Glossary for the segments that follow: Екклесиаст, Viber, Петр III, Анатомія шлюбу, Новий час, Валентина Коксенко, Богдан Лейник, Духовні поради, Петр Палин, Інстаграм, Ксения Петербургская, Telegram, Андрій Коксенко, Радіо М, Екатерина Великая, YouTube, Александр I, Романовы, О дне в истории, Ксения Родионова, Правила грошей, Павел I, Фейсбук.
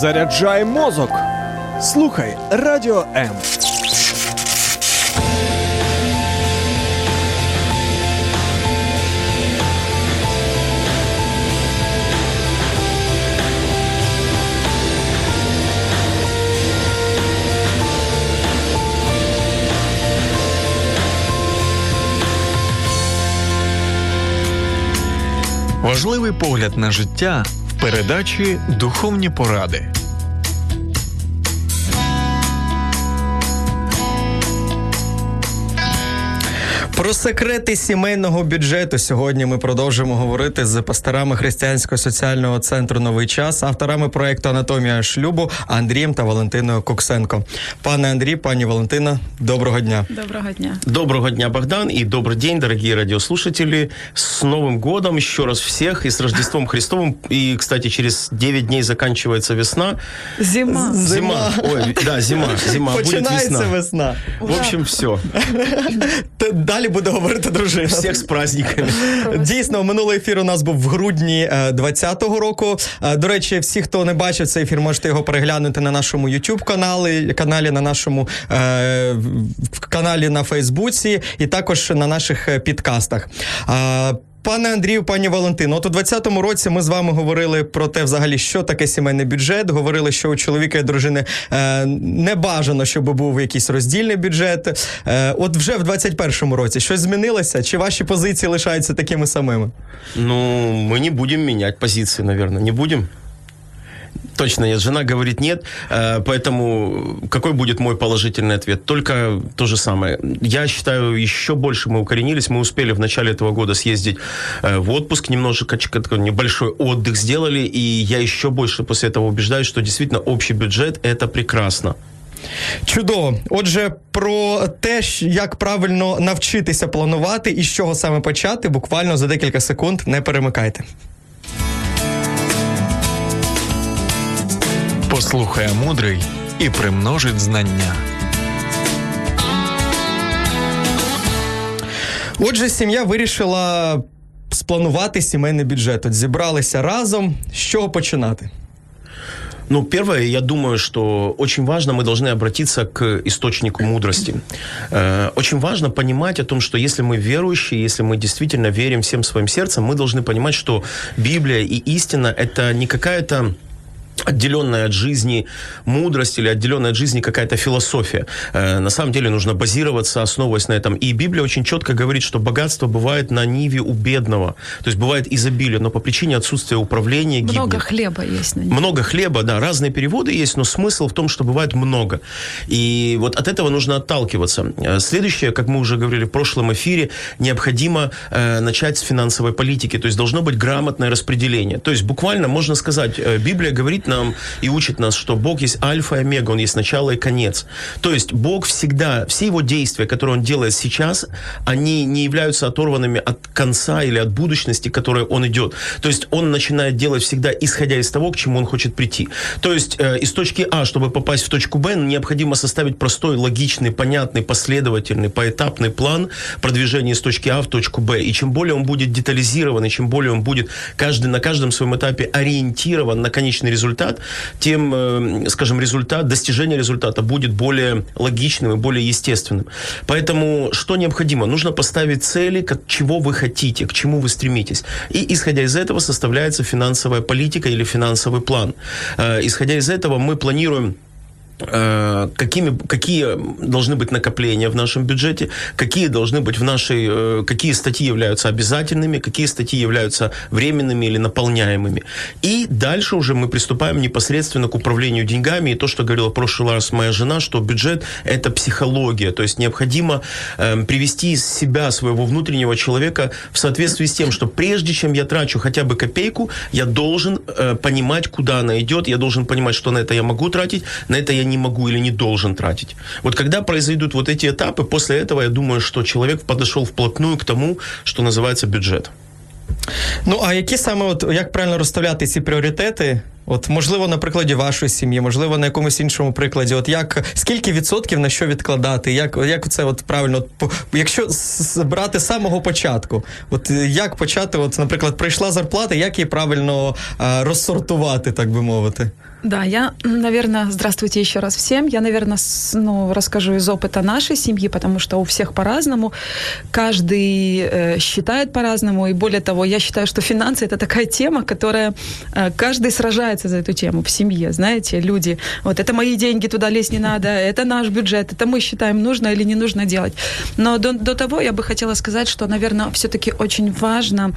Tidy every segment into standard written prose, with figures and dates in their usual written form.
Заряджай мозок. Слухай Радіо М. Важливий погляд на життя в передачі «Духовні поради». Про секрети сімейного бюджету сьогодні ми продовжимо говорити з пасторами Християнського соціального центру «Новий час», авторами проєкту «Анатомія шлюбу» Андрієм та Валентиною Коксенко. Пане Андрій, пані Валентина, доброго дня. Доброго дня. Доброго дня, Богдан, и добрый день, дорогие радиослушатели. С Новым годом еще раз всех, и с Рождеством Христовым. И, кстати, через 9 дней заканчивается весна. Зима. Ой, да, зима. Починается весна. В общем, все. Далі буде говорити дружина. Всіх з праздниками. Дійсно, минулий ефір у нас був в грудні 20-го року. До речі, всі, хто не бачив цей ефір, можете його переглянути на нашому YouTube-каналі, на нашому каналі на Фейсбуці і також на наших підкастах. Пане Андрію, пані Валентино, от у 20-му році ми з вами говорили про те, взагалі, що таке сімейний бюджет, говорили, що у чоловіка і дружини не бажано, щоб був якийсь роздільний бюджет. От вже в 21-му році щось змінилося? Чи ваші позиції лишаються такими самими? Ну, ми не будемо міняти позиції, мабуть. Не будемо? Точно нет. Жена говорит нет, поэтому какой будет мой положительный ответ? Только то же самое. Я считаю, еще больше мы укоренились. Мы успели в начале этого года съездить в отпуск, немножечко такой небольшой отдых сделали, и я еще больше после этого убеждаюсь, что действительно общий бюджет – это прекрасно. Чудово. Отже, про те, як правильно навчитися планувати і з чого саме почати, буквально за декілька секунд, не перемикайте. Послухає мудрий і примножить знання. Отже, сім'я вирішила спланувати сімейний бюджет. От зібралися разом. З чого починати? Ну, первое, я думаю, что очень важно, мы должны обратиться к источнику мудрости. Очень важно понимать о том, что если мы верующие, если мы действительно верим всем своим сердцем, мы должны понимать, что Библия и истина – это не какая-то отделенная от жизни мудрость или отделенная от жизни какая-то философия. На самом деле нужно базироваться, основываясь на этом. И Библия очень четко говорит, что богатство бывает на ниве у бедного. То есть бывает изобилие, но по причине отсутствия управления гибнет. Много хлеба есть на ниве. Много хлеба, да. Разные переводы есть, но смысл в том, что бывает много. И вот от этого нужно отталкиваться. Следующее, как мы уже говорили в прошлом эфире, необходимо начать с финансовой политики. То есть должно быть грамотное распределение. То есть буквально можно сказать, Библия говорит нам и учит нас, что Бог есть альфа и омега, Он есть начало и конец. То есть Бог всегда, все Его действия, которые Он делает сейчас, они не являются оторванными от конца или от будущности, к которой Он идет. То есть Он начинает делать всегда, исходя из того, к чему Он хочет прийти. То есть из точки А, чтобы попасть в точку Б, необходимо составить простой, логичный, понятный, последовательный, поэтапный план продвижения из точки А в точку Б. И чем более он будет детализирован, и чем более он будет каждый, на каждом своем этапе ориентирован на конечный результат, тем, скажем, результат, достижение результата будет более логичным и более естественным. Поэтому что необходимо? Нужно поставить цели, чего вы хотите, к чему вы стремитесь. И исходя из этого составляется финансовая политика или финансовый план. Исходя из этого мы планируем, какие должны быть накопления в нашем бюджете, какие должны быть в нашей, какие статьи являются обязательными, какие статьи являются временными или наполняемыми. И дальше уже мы приступаем непосредственно к управлению деньгами. И то, что говорила в прошлый раз моя жена, что бюджет – это психология. То есть необходимо привести из себя своего внутреннего человека в соответствии с тем, что прежде чем я трачу хотя бы копейку, я должен понимать, куда она идет, я должен понимать, что на это я могу тратить, на это я не могу или не должен тратить. Вот когда произойдут вот эти этапы, после этого, я думаю, что человек подошел вплотную к тому, что называется бюджет. Ну, а які саме, от, як правильно розставляти ці пріоритети От, можливо, на прикладі вашої сім'ї, можливо, на якомусь іншому прикладі. От як, скільки відсотків на що відкладати? Як це от правильно? Якщо брати з самого початку, от як почати, от, наприклад, прийшла зарплата, як її правильно розсортувати, так би мовити? Да, я, наверное, здравствуйте еще раз всем. Я, наверное, расскажу из опыта нашей семьи, потому что у всех по-разному. Каждый считает по-разному. И более того, я считаю, что финансы – это такая тема, которая… Каждый сражается за эту тему в семье, знаете, люди. Вот это мои деньги, туда лезть не надо, это наш бюджет, это мы считаем, нужно или не нужно делать. Но до того я бы хотела сказать, что, наверное, все-таки очень важно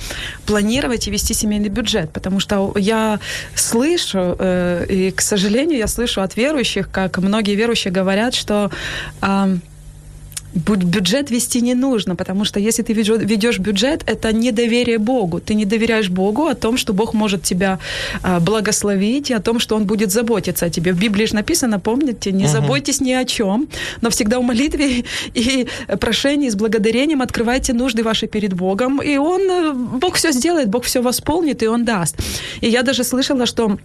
планировать и вести семейный бюджет, потому что я слышу… И, к сожалению, я слышу от верующих, как многие верующие говорят, что бюджет вести не нужно, потому что если ты ведёшь бюджет, это недоверие Богу. Ты не доверяешь Богу о том, что Бог может тебя благословить, и о том, что Он будет заботиться о тебе. В Библии же написано, помните, не заботьтесь ни о чём, но всегда в молитве и прошении с благодарением открывайте нужды ваши перед Богом, и Бог всё сделает, Бог всё восполнит, и Он даст. И я даже слышала, что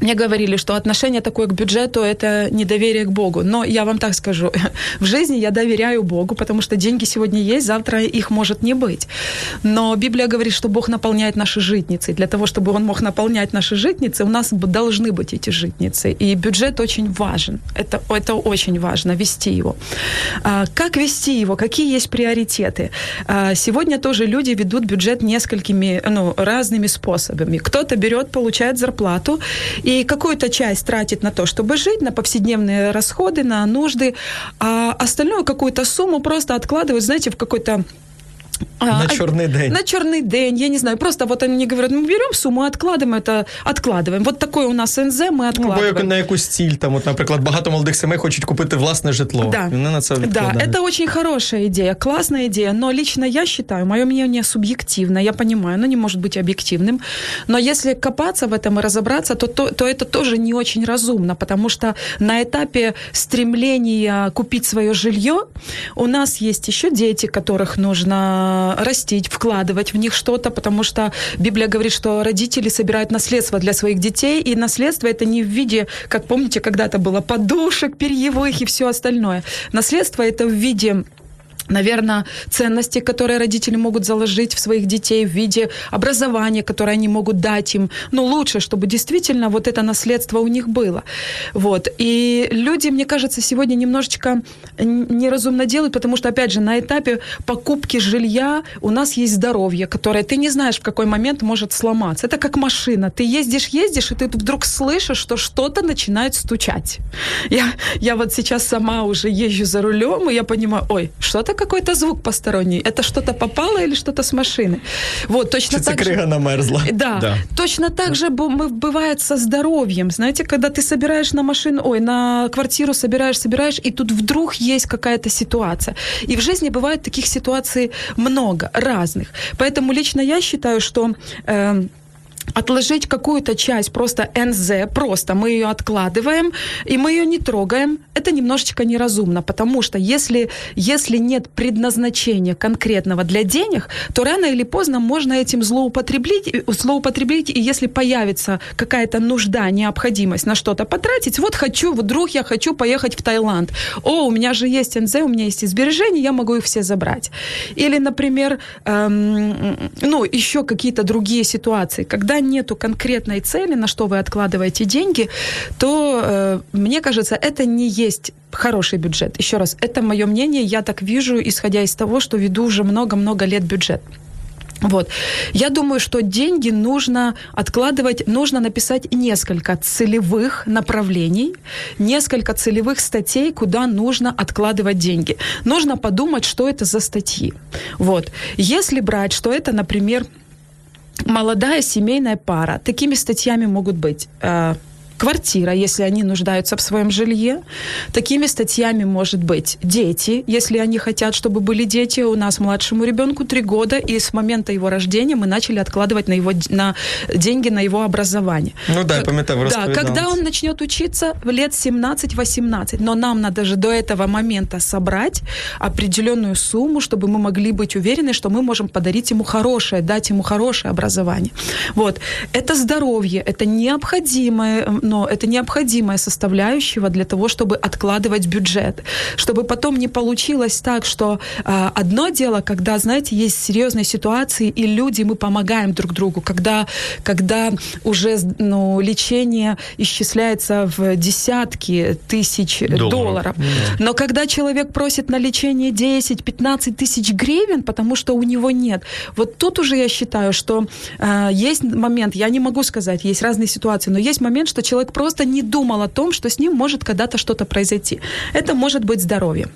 мне говорили, что отношение такое к бюджету – это недоверие к Богу. Но я вам так скажу, в жизни я доверяю Богу, потому что деньги сегодня есть, завтра их может не быть. Но Библия говорит, что Бог наполняет наши житницы. Для того, чтобы Он мог наполнять наши житницы, у нас должны быть эти житницы. И бюджет очень важен. Это очень важно, вести его. Как вести его? Какие есть приоритеты? Сегодня тоже люди ведут бюджет несколькими, разными способами. Кто-то берет, получает зарплату – и какую-то часть тратит на то, чтобы жить, на повседневные расходы, на нужды, а остальную какую-то сумму просто откладывают, знаете, в какой-то… На чёрный день. На чёрный день, я не знаю. Просто вот они говорят, мы берём сумму, откладываем это, откладываем. Вот такое у нас НЗ, мы откладываем. Ну, на якусь ціль, там, от, наприклад, багато молодих сімей хочуть купити власне житло. Да. Вони на це відкладають. Да, это очень хорошая идея, классная идея, но лично я считаю, моё мнение субъективно, я понимаю, оно не может быть объективным, но если копаться в этом и разобраться, то это тоже не очень разумно, потому что на этапе стремления купить своё жильё у нас есть ещё дети, которых нужно растить, вкладывать в них что-то, потому что Библия говорит, что родители собирают наследство для своих детей, и наследство это не в виде, как помните, когда-то было подушек перьевых и всё остальное. Наследство это в виде, наверное, ценности, которые родители могут заложить в своих детей в виде образования, которое они могут дать им. Но лучше, чтобы действительно вот это наследство у них было. Вот. И люди, мне кажется, сегодня немножечко неразумно делают, потому что, опять же, на этапе покупки жилья у нас есть здоровье, которое ты не знаешь, в какой момент может сломаться. Это как машина. Ты ездишь, и ты вдруг слышишь, что что-то начинает стучать. Я вот сейчас сама уже езжу за рулем, и я понимаю, что-то какой-то звук посторонний. Это что-то попало или что-то с машины. Вот, точно так же... Крыга намерзла. Да. Точно так же бывает со здоровьем. Знаете, когда ты собираешь на машину, на квартиру собираешь, и тут вдруг есть какая-то ситуация. И в жизни бывает таких ситуаций много, разных. Поэтому лично я считаю, что... отложить какую-то часть просто НЗ, просто мы её откладываем, и мы её не трогаем, это немножечко неразумно, потому что если нет предназначения конкретного для денег, то рано или поздно можно этим злоупотребить, и если появится какая-то нужда, необходимость на что-то потратить, вдруг я хочу поехать в Таиланд, у меня же есть НЗ, у меня есть сбережения, я могу их все забрать. Или, например, ещё какие-то другие ситуации, когда нету конкретной цели, на что вы откладываете деньги, то, мне кажется, это не есть хороший бюджет. Еще раз, это моё мнение, я так вижу, исходя из того, что веду уже много-много лет бюджет. Вот. Я думаю, что деньги нужно откладывать, нужно написать несколько целевых направлений, несколько целевых статей, куда нужно откладывать деньги. Нужно подумать, что это за статьи. Вот. Если брать, что это, например, молодая семейная пара. Такими статьями могут быть квартира, если они нуждаются в своем жилье. Такими статьями может быть дети, если они хотят, чтобы были дети. У нас младшему ребенку 3 года, и с момента его рождения мы начали откладывать на деньги на его образование. Ну да, я помню, да, когда он начнет учиться в лет 17-18. Но нам надо же до этого момента собрать определенную сумму, чтобы мы могли быть уверены, что мы можем подарить ему хорошее, дать ему хорошее образование. Вот. Это здоровье, это необходимая составляющая для того, чтобы откладывать бюджет. Чтобы потом не получилось так, что одно дело, когда, знаете, есть серьезные ситуации, и люди, мы помогаем друг другу, когда уже лечение исчисляется в десятки тысяч долларов. Но когда человек просит на лечение 10-15 тысяч гривен, потому что у него нет, вот тут уже я считаю, что есть момент, я не могу сказать, есть разные ситуации, но есть момент, что человек просто не думал о том, что с ним может когда-то что-то произойти. Это может быть здоровье.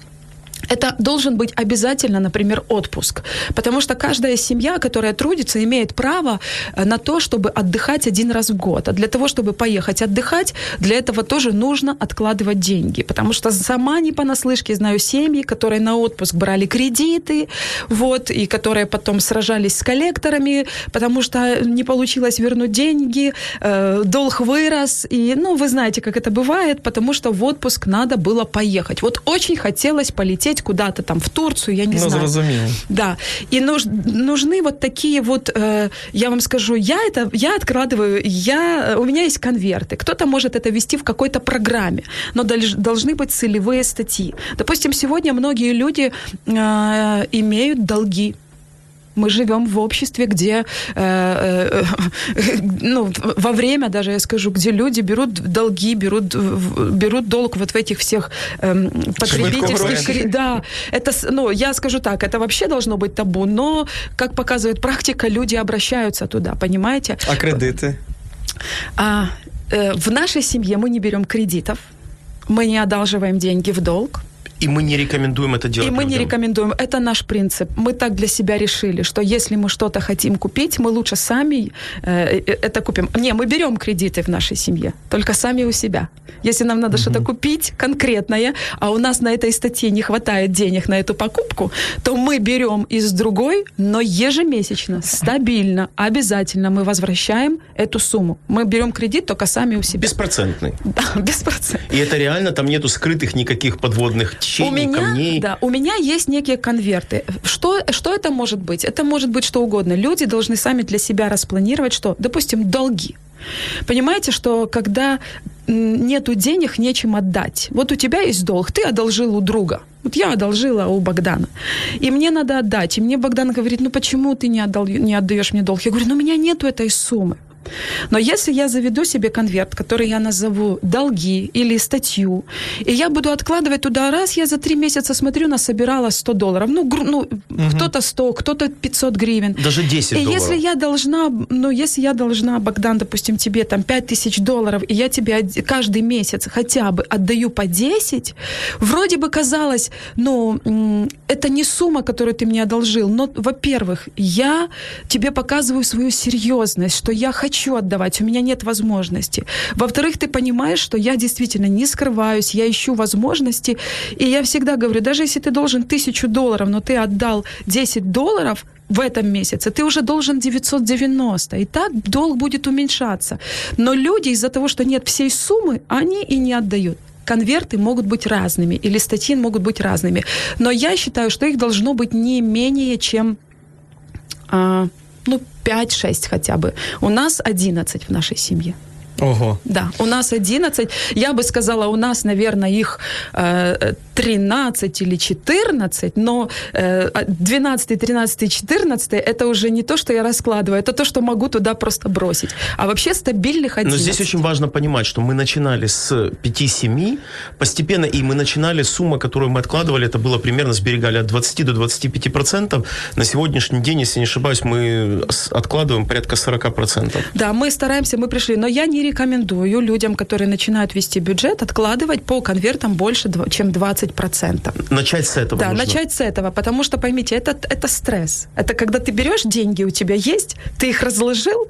Это должен быть обязательно, например, отпуск. Потому что каждая семья, которая трудится, имеет право на то, чтобы отдыхать 1 раз в год. А для того, чтобы поехать отдыхать, для этого тоже нужно откладывать деньги. Потому что сама не понаслышке знаю семьи, которые на отпуск брали кредиты, вот, и которые потом сражались с коллекторами, потому что не получилось вернуть деньги, долг вырос. И, вы знаете, как это бывает, потому что в отпуск надо было поехать. Вот очень хотелось полететь куда-то там в Турцию, я не знаю. Ну, зрозуміло. Да. И нужны вот такие вот, я вам скажу, я откладываю, у меня есть конверты. Кто-то может это вести в какой-то программе, но должны быть целевые статьи. Допустим, сегодня многие люди имеют долги. Мы живем в обществе, где, во время даже, я скажу, где люди берут долги, берут долг вот в этих всех потребительских... Да, это, я скажу так, это вообще должно быть табу, но, как показывает практика, люди обращаются туда, понимаете? А кредиты? В нашей семье мы не берем кредитов, мы не одалживаем деньги в долг. И мы не рекомендуем это делать. И мы не рекомендуем. Это наш принцип. Мы так для себя решили, что если мы что-то хотим купить, мы лучше сами это купим. Мы берем кредиты в нашей семье, только сами у себя. Если нам надо что-то купить конкретное, а у нас на этой статье не хватает денег на эту покупку, то мы берем из другой, но ежемесячно, стабильно, обязательно мы возвращаем эту сумму. Мы берем кредит только сами у себя. Беспроцентный. Да, беспроцентный. И это реально, там нету скрытых никаких подводных камней. Да, у меня есть некие конверты. Что это может быть? Это может быть что угодно. Люди должны сами для себя распланировать, что, допустим, долги. Понимаете, что когда нету денег, нечем отдать. Вот у тебя есть долг, ты одолжил у друга. Вот я одолжила у Богдана. И мне надо отдать. И мне Богдан говорит, почему ты не отдаешь мне долг? Я говорю, у меня нету этой суммы. Но если я заведу себе конверт, который я назову «долги» или «статью», и я буду откладывать туда, раз я за 3 месяца смотрю, насобирала $100. Кто-то 100, кто-то 500 гривен. Даже 10 долларов. И если я должна, Богдан, допустим, тебе там $5000, и я тебе каждый месяц хотя бы отдаю по 10, вроде бы казалось, это не сумма, которую ты мне одолжил, но, во-первых, я тебе показываю свою серьезность, что я хочу отдавать, у меня нет возможности. Во-вторых, ты понимаешь, что я действительно не скрываюсь, я ищу возможности, и я всегда говорю, даже если ты должен $1000, но ты отдал $10, в этом месяце, ты уже должен 990, и так долг будет уменьшаться. Но люди из-за того, что нет всей суммы, они и не отдают. Конверты могут быть разными, или статьи могут быть разными. Но я считаю, что их должно быть не менее чем... 5-6 хотя бы. У нас 11 в нашей семье. Ого. Да, у нас 11. Я бы сказала, у нас, наверное, их 13 или 14, но 12, 13, 14 это уже не то, что я раскладываю, это то, что могу туда просто бросить. А вообще стабильных 11. Но здесь очень важно понимать, что мы начинали с 5-7 постепенно, и мы начинали, сумма, которую мы откладывали, это было примерно, сберегали от 20 до 25%. На сегодняшний день, если не ошибаюсь, мы откладываем порядка 40%. Да, мы стараемся, мы пришли, но я не рекомендую людям, которые начинают вести бюджет, откладывать по конвертам больше, чем 20%. 20%. Начать с этого. Да, нужно. Начать с этого, потому что, поймите, это стресс. Это когда ты берешь деньги, у тебя есть, ты их разложил,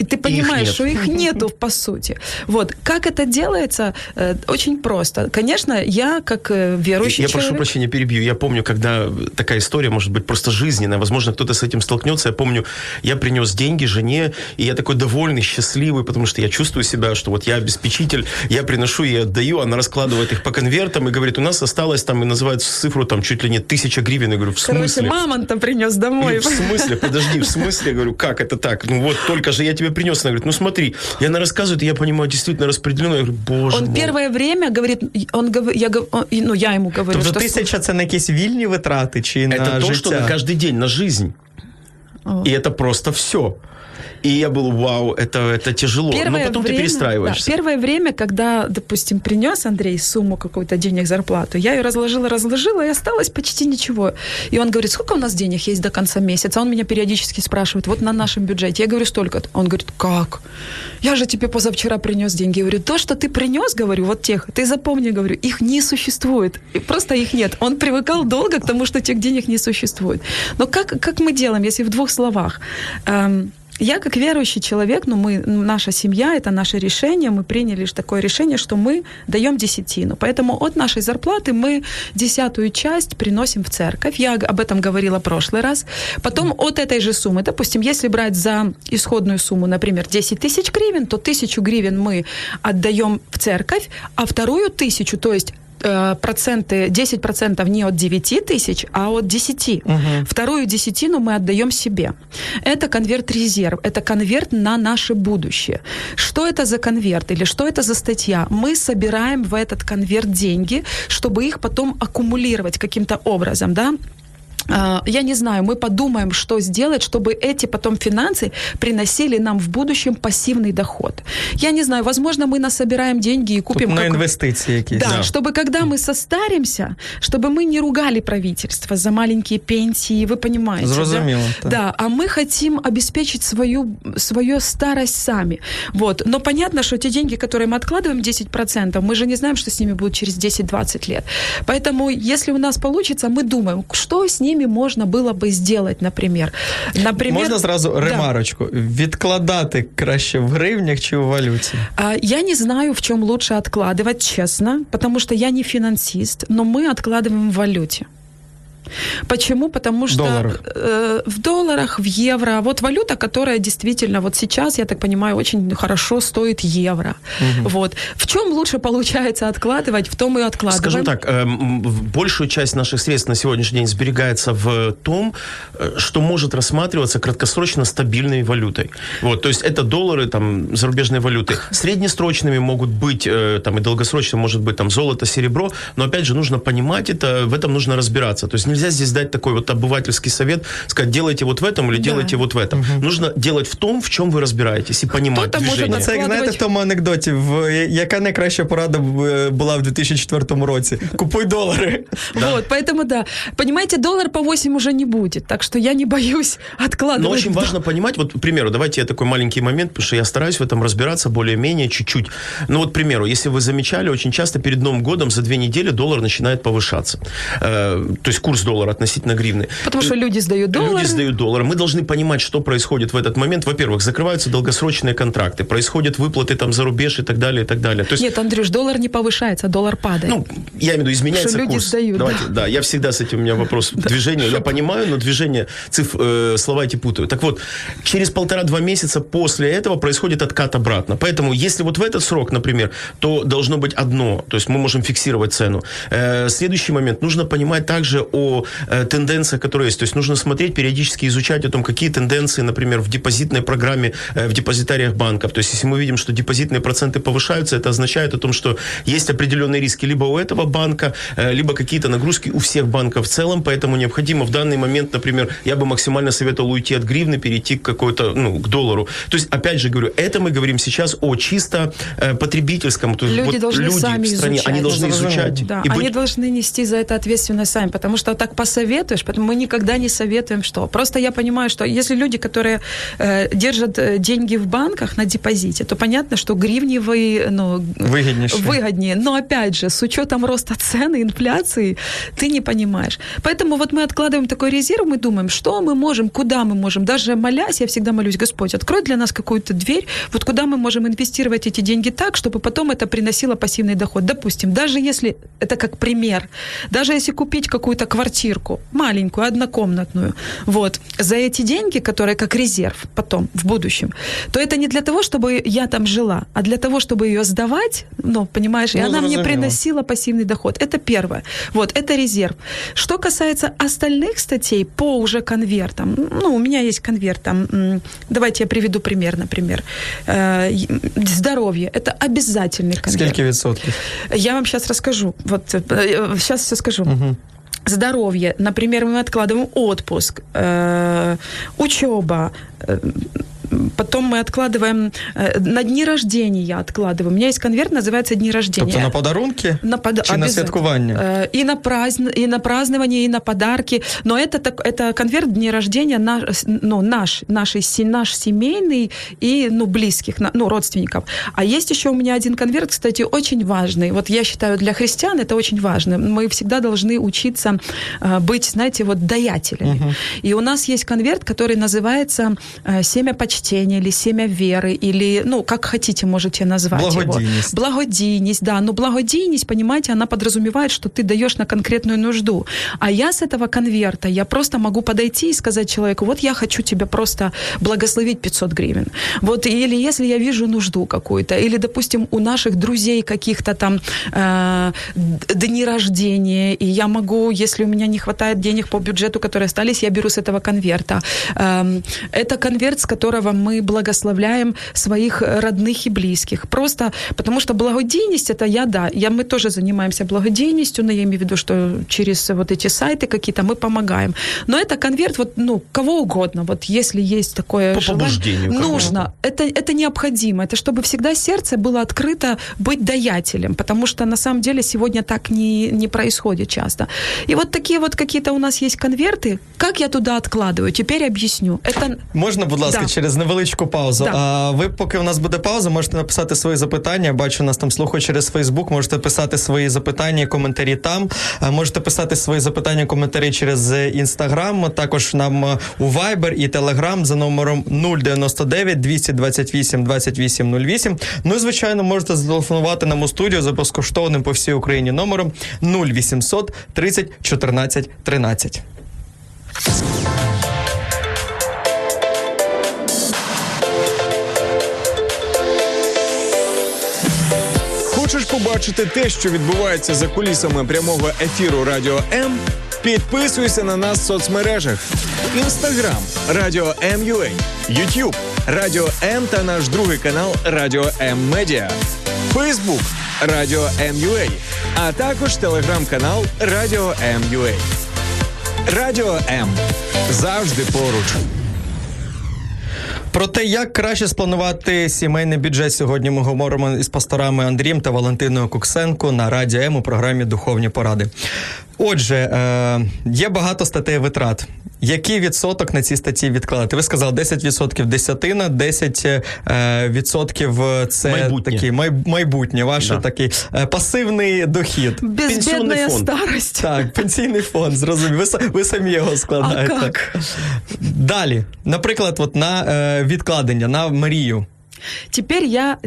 и ты понимаешь, что их нету, по сути. Вот. Как это делается? Очень просто. Конечно, я, как верующий человек... Я прошу прощения, перебью. Я помню, когда такая история, может быть, просто жизненная, возможно, кто-то с этим столкнется. Я помню, я принес деньги жене, и я такой довольный, счастливый, потому что я чувствую себя, что вот я обеспечитель, я приношу, я отдаю, она раскладывает их по конвертам и говорит, у нас осталось там, и называет цифру там чуть ли не 1000 гривен. Я говорю, в смысле? Короче, мамонта принес домой. Говорю, в смысле? Подожди, в смысле? Я говорю, как это так? Ну вот только же я тебе принес. Она говорит, ну смотри. И она рассказывает, и я понимаю, действительно распределено. Я говорю, боже мой. Он первое время говорит, я ему говорю, что... Тобто 1000 – це на якісь вільні витрати чи на життя? Це то, що на кожен день, на життя. И это просто все. И я был, вау, это тяжело. Первое но потом время, ты перестраиваешься. Да, первое время, когда, допустим, принес Андрей сумму какой-то денег, зарплату, я ее разложила, и осталось почти ничего. И он говорит, сколько у нас денег есть до конца месяца? Он меня периодически спрашивает, вот на нашем бюджете. Я говорю, столько-то. Он говорит, как? Я же тебе позавчера принес деньги. Я говорю, то, что ты принес, говорю, вот тех, ты запомни, говорю, их не существует. Просто их нет. Он привыкал долго к тому, что тех денег не существует. Но как мы делаем, если в двух словах? Я как верующий человек, наша семья, это наше решение, мы приняли такое решение, что мы даем десятину. Поэтому от нашей зарплаты мы 10% приносим в церковь. Я об этом говорила в прошлый раз. Потом от этой же суммы, допустим, если брать за исходную сумму, например, 10 000 гривен, то 1000 гривен мы отдаем в церковь, а вторую 1000, то есть... проценты, 10% не от 9 000, а от 10. Угу. Вторую десятину мы отдаем себе. Это конверт-резерв, это конверт на наше будущее. Что это за конверт или что это за статья? Мы собираем в этот конверт деньги, чтобы их потом аккумулировать каким-то образом, да? Я не знаю, мы подумаем, что сделать, чтобы эти потом финансы приносили нам в будущем пассивный доход. Я не знаю, возможно, мы насобираем деньги и купим... Тут на инвестиции какие-то. Да, чтобы когда мы состаримся, чтобы мы не ругали правительство за маленькие пенсии, вы понимаете. Зрозуміло. Да, да, а мы хотим обеспечить свою старость сами. Вот. Но понятно, что те деньги, которые мы откладываем, 10%, мы же не знаем, что с ними будет через 10-20 лет. Поэтому, если у нас получится, мы думаем, что с ними можна було би зробити, наприклад. Можна зразу ремарочку? Да. Відкладати краще в гривнях чи в валюті? Я не знаю, в чому лучше откладывать, чесно, тому що я не фінансист, але ми откладываем в валюті. Почему? Потому что в долларах, в евро. Вот валюта, которая действительно вот сейчас, я так понимаю, очень хорошо стоит евро. Угу. Вот. В чем лучше получается откладывать, в том и откладываем. Скажем так, большую часть наших средств на сегодняшний день сберегается в том, что может рассматриваться краткосрочно стабильной валютой. Вот. То есть это доллары, там, зарубежные валюты. Среднесрочными могут быть, там, и долгосрочно может быть там, золото, серебро. Но опять же, нужно понимать это, в этом нужно разбираться. То есть нельзя здесь дать такой вот обывательский совет, сказать, делайте вот в этом или да. делайте вот в этом. Угу. Нужно делать в том, в чем вы разбираетесь, и понимать кто-то движение. Може це, знаєте, в тому анекдоті, яка найкраща порада була в 2004 році? Купуй доллары. Да. Вот, поэтому да. Понимаете, доллар по 8 уже не будет, так что я не боюсь откладывать. Но очень важно понимать, вот, к примеру, давайте я такой маленький момент, потому что я стараюсь в этом разбираться более-менее чуть-чуть. Ну вот, к примеру, если вы замечали, очень часто перед Новым годом за 2 недели доллар начинает повышаться. То есть курс доллара относительно гривны. Потому что люди сдают доллары. Люди сдают доллары. Мы должны понимать, что происходит в этот момент. Во-первых, закрываются долгосрочные контракты, происходят выплаты там, за рубеж и так далее, и так далее. То есть... Нет, Андрюш, доллар не повышается, а доллар падает. Ну, я имею в виду, изменяется что курс. Люди сдают. Давайте, да. Я всегда с этим, у меня вопрос движения. Я понимаю, но движение, слова эти путаю. Так вот, через 1,5-2 месяца после этого происходит откат обратно. Поэтому, если вот в этот срок, например, то должно быть одно. То есть мы можем фиксировать цену. Следующий момент. Нужно понимать также о тенденциях, которые есть. То есть нужно смотреть, периодически изучать о том, какие тенденции, например, в депозитной программе, в депозитариях банков. То есть если мы видим, что депозитные проценты повышаются, это означает о том, что есть определенные риски либо у этого банка, либо какие-то нагрузки у всех банков в целом, поэтому необходимо в данный момент, например, я бы максимально советовал уйти от гривны, перейти к какой-то, к доллару. То есть, опять же говорю, это мы говорим сейчас о чисто потребительском. То есть, люди вот должны люди сами в стране, изучать. Они должны изучать. Да, они должны нести за это ответственность сами, потому что так так посоветуешь, поэтому мы никогда не советуем что. Просто я понимаю, что если люди, которые держат деньги в банках на депозите, то понятно, что гривневые, выгоднее. Но опять же, с учетом роста цен и инфляции, ты не понимаешь. Поэтому вот мы откладываем такой резерв, мы думаем, что мы можем, куда мы можем. Даже молясь, я всегда молюсь: Господь, открой для нас какую-то дверь, вот куда мы можем инвестировать эти деньги так, чтобы потом это приносило пассивный доход. Допустим, даже если, это как пример, даже если купить какую-то квартирку, маленькую, однокомнатную, вот, за эти деньги, которые как резерв потом, в будущем, то это не для того, чтобы я там жила, а для того, чтобы ее сдавать, понимаешь, и она мне приносила пассивный доход. Это первое. Вот, это резерв. Что касается остальных статей по уже конвертам, у меня есть конверт там, давайте я приведу пример, например. Здоровье. Это обязательный конверт. Сколько відсотків? Я вам сейчас расскажу. Сейчас все скажу. Угу. Здоровье. Например, мы откладываем отпуск, учеба, потом мы откладываем на дни рождения, я откладываю. У меня есть конверт, называется «Дни рождения». Тобто на подарунки чи на святкування? И на празднование, и на подарки. Но это конверт «Дни рождения» наш семейный и близких, родственников. А есть еще у меня один конверт, кстати, очень важный. Вот я считаю, для христиан это очень важно. Мы всегда должны учиться быть, даятелями. Угу. И у нас есть конверт, который называется «Семя почитания». Чтение или семя веры, или, как хотите, можете назвать благодійність. Его. Благодійність, да. Но благодійність, понимаете, она подразумевает, что ты даешь на конкретную нужду. А я с этого конверта, я просто могу подойти и сказать человеку: вот я хочу тебя просто благословить 500 гривен. Вот, или если я вижу нужду какую-то, или, допустим, у наших друзей каких-то там дни рождения, и я могу, если у меня не хватает денег по бюджету, которые остались, я беру с этого конверта. Это конверт, с которого мы благословляем своих родных и близких. Просто потому что благодейность, это мы тоже занимаемся благодейностью, но я имею в виду, что через вот эти сайты какие-то мы помогаем. Но это конверт кого угодно. Вот если есть такое по желание, нужно. Это необходимо. Это чтобы всегда сердце было открыто быть даятелем, потому что на самом деле сегодня так не происходит часто. И вот такие вот какие-то у нас есть конверты. Как я туда откладываю? Теперь объясню. Это... Можно, будь ласка, через невеличку паузу. Да. А ви, поки в нас буде пауза, можете написати свої запитання. Бачу, нас там слухають через Фейсбук. Можете писати свої запитання і коментарі там. Можете писати свої запитання і коментарі через Інстаграм. Також нам у Viber і Telegram за номером 099-228-2808. І, звичайно, можете зателефонувати нам у студію за безкоштовним по всій Україні номером 0800 30 14 13. Хочеш побачити те, що відбувається за кулісами прямого ефіру Радіо М? Підписуйся на нас в соцмережах. Інстаграм – Радіо М.ua, Ютуб – Радіо М та наш другий канал Радіо М Медіа, Фейсбук – Радіо М.ua, а також телеграм-канал Радіо М.ua. Радіо М. Завжди поруч. Про те, як краще спланувати сімейний бюджет, сьогодні ми говоримо із пасторами Андрієм та Валентиною Коксенко на Радіо М у програмі «Духовні поради». Отже, є багато статей витрат. Який відсоток на ці статті відкладати? Ви сказали, 10% десятина, 10% це майбутнє. Такий майбутнє, ваш такий пасивний дохід. Безбідна старость. Так, пенсійний фонд, зрозуміло. Ви самі його складаєте. А як? Далі, наприклад, на відкладення, на мрію.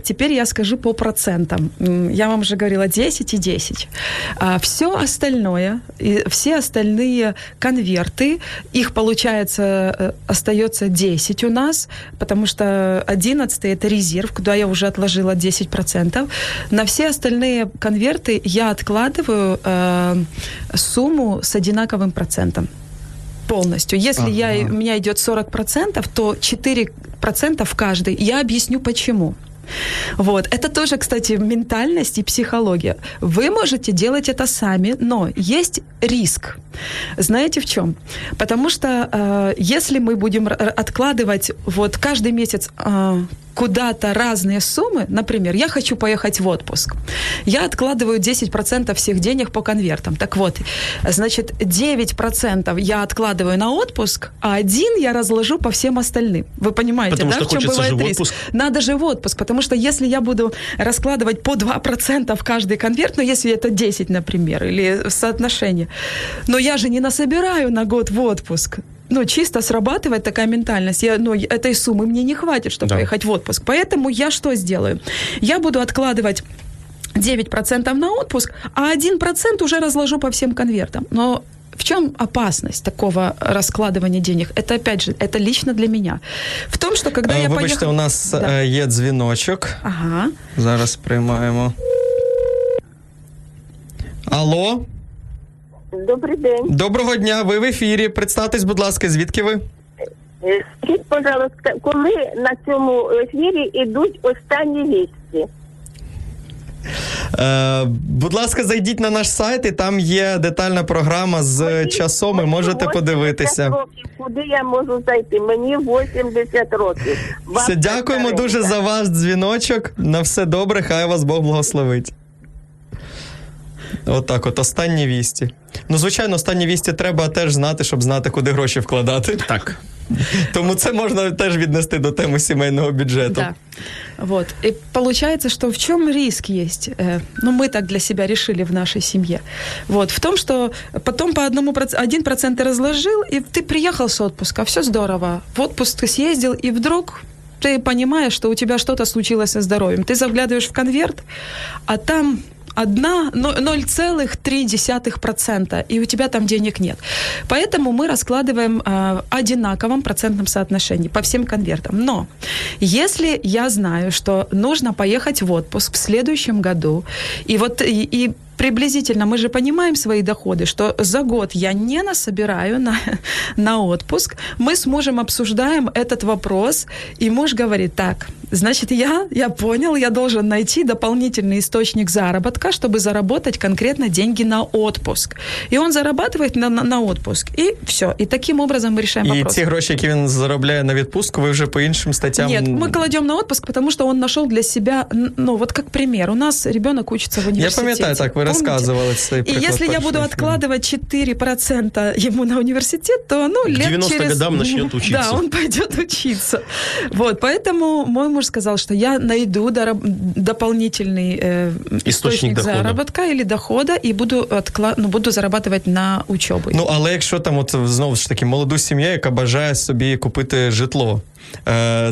Теперь я скажу по процентам. Я вам уже говорила 10 и 10. Все остальные конверты, их, получается, остается 10 у нас, потому что 11 это резерв, куда я уже отложила 10%. На все остальные конверты я откладываю сумму с одинаковым процентом. Полностью. Если у меня идет 40%, то 4% в каждый. Я объясню, почему. Вот. Это тоже, кстати, ментальность и психология. Вы можете делать это сами, но есть риск. Знаете в чем? Потому что если мы будем откладывать вот каждый месяц куда-то разные суммы, например, я хочу поехать в отпуск, я откладываю 10% всех денег по конвертам. Так вот, значит, 9% я откладываю на отпуск, а 1 я разложу по всем остальным. Вы понимаете, потому да, что в чем бывает риск? Отпуск. Надо же в отпуск, потому что если я буду раскладывать по 2% в каждый конверт, ну, если это 10, например, или соотношение, но я же не насобираю на год в отпуск. Ну, чисто срабатывает такая ментальность. Этой суммы мне не хватит, чтобы поехать в отпуск. Поэтому я что сделаю? Я буду откладывать 9% на отпуск, а 1% уже разложу по всем конвертам. Но в чем опасность такого раскладывания денег? Это, опять же, это лично для меня. В том, что когда я поехала... Вибачте, у нас є дзвіночок. Ага. Зараз приймаємо. Алло? Добрий день. Доброго дня, ви в ефірі. Представтесь, будь ласка, звідки ви? Скажіть, будь ласка, коли на цьому ефірі йдуть останні вісті? Будь ласка, зайдіть на наш сайт, і там є детальна програма з часом, і можете подивитися. Років. Куди я можу зайти? Мені 80 років. Вам все, дякуємо старенька. Дуже за ваш дзвіночок. На все добре, хай вас Бог благословить. Отак, от останні вісті. Ну, звичайно, останні вісті треба теж знати, щоб знати, куди гроші вкладати. Так. Тому це можна теж віднести до теми сімейного бюджету. Так. Вот. И получается, что в чем риск есть? Ну, мы так для себя решили в нашей семье. Вот. В том, что потом по 1% ты разложил, и ты приехал с отпуска, все здорово. В отпуск съездил, и вдруг... ты понимаешь, что у тебя что-то случилось со здоровьем. Ты заглядываешь в конверт, а там 0,3%, и у тебя там денег нет. Поэтому мы раскладываем в одинаковом процентном соотношении по всем конвертам. Но если я знаю, что нужно поехать в отпуск в следующем году, и вот... и приблизительно мы же понимаем свои доходы, что за год я не насобираю на отпуск. Мы с мужем обсуждаем этот вопрос, и муж говорит, так, значит, я понял, я должен найти дополнительный источник заработка, чтобы заработать конкретно деньги на отпуск. И он зарабатывает на отпуск, и все. И таким образом мы решаем вопрос. И те гроши, которые он зарабатывает на отпуск, вы уже по другим статьям... Нет, мы кладем на отпуск, потому что он нашел для себя, ну, вот как пример, у нас ребенок учится в университете. Я помню, так, вы рассказывала цей приклад. И если я буду откладывать 4% ему на университет, то, ну, лет 90 через... годам начнет учиться. Да, он пойдет учиться. Вот, поэтому мой муж сказал, что я найду дополнительный источник заработка или дохода і буду зарабатывать на учебу. Ну, але якщо там, от, знову ж таки, молоду сім'ю, яка бажає собі купити житло,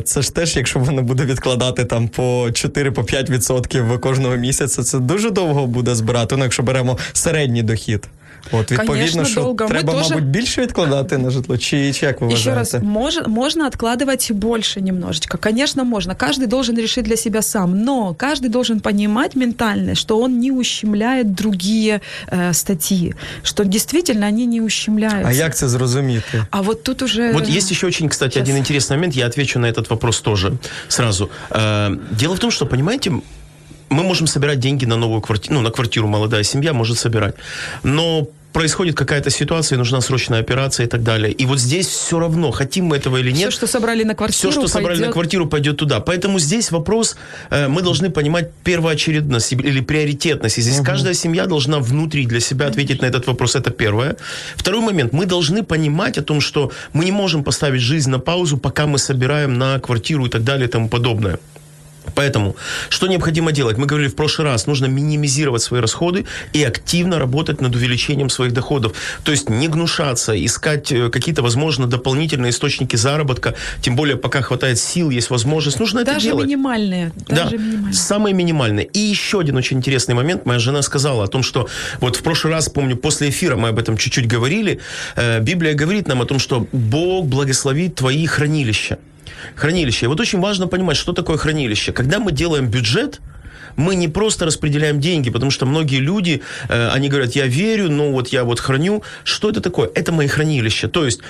це ж теж, якщо вона буде відкладати там по 4-5% кожного місяця, це дуже довго буде збирати, ну, якщо беремо середній дохід. От, відповідно, що треба, мабуть, більше відкладати на житло, чи як ви вважаєте? Ще раз, можна откладывать больше немножечко. Конечно, можно. Каждый должен решить для себя сам. Но каждый должен понимать ментально, что он не ущемляет другие статьи. Что действительно они не ущемляются. А як це зрозуміти? А вот тут уже... Вот есть еще очень, кстати, сейчас. Один интересный момент. Я отвечу на этот вопрос тоже сразу. Дело в том, что, понимаете... Мы можем собирать деньги на новую квартиру, ну, на квартиру молодая семья может собирать. Но происходит какая-то ситуация, нужна срочная операция и так далее. И вот здесь все равно, хотим мы этого или нет. Все, что собрали на квартиру, пойдет туда. Поэтому здесь вопрос, мы должны понимать первоочередность или приоритетность. И здесь каждая семья должна внутри для себя ответить на этот вопрос. Это первое. Второй момент. Мы должны понимать о том, что мы не можем поставить жизнь на паузу, пока мы собираем на квартиру и так далее и тому подобное. Поэтому, что необходимо делать? Мы говорили в прошлый раз, нужно минимизировать свои расходы и активно работать над увеличением своих доходов. То есть не гнушаться, искать какие-то, возможно, дополнительные источники заработка, тем более пока хватает сил, есть возможность, нужно даже это делать. Минимальные, даже минимальные. Самые минимальные. И еще один очень интересный момент. Моя жена сказала о том, что вот в прошлый раз, помню, после эфира мы об этом чуть-чуть говорили, Библия говорит нам о том, что Бог благословит твои хранилища. Хранилище. И вот очень важно понимать, что такое хранилище. Когда мы делаем бюджет, мы не просто распределяем деньги, потому что многие люди, они говорят, я верю, но вот я вот храню. Что это такое? Это мои хранилища. То есть,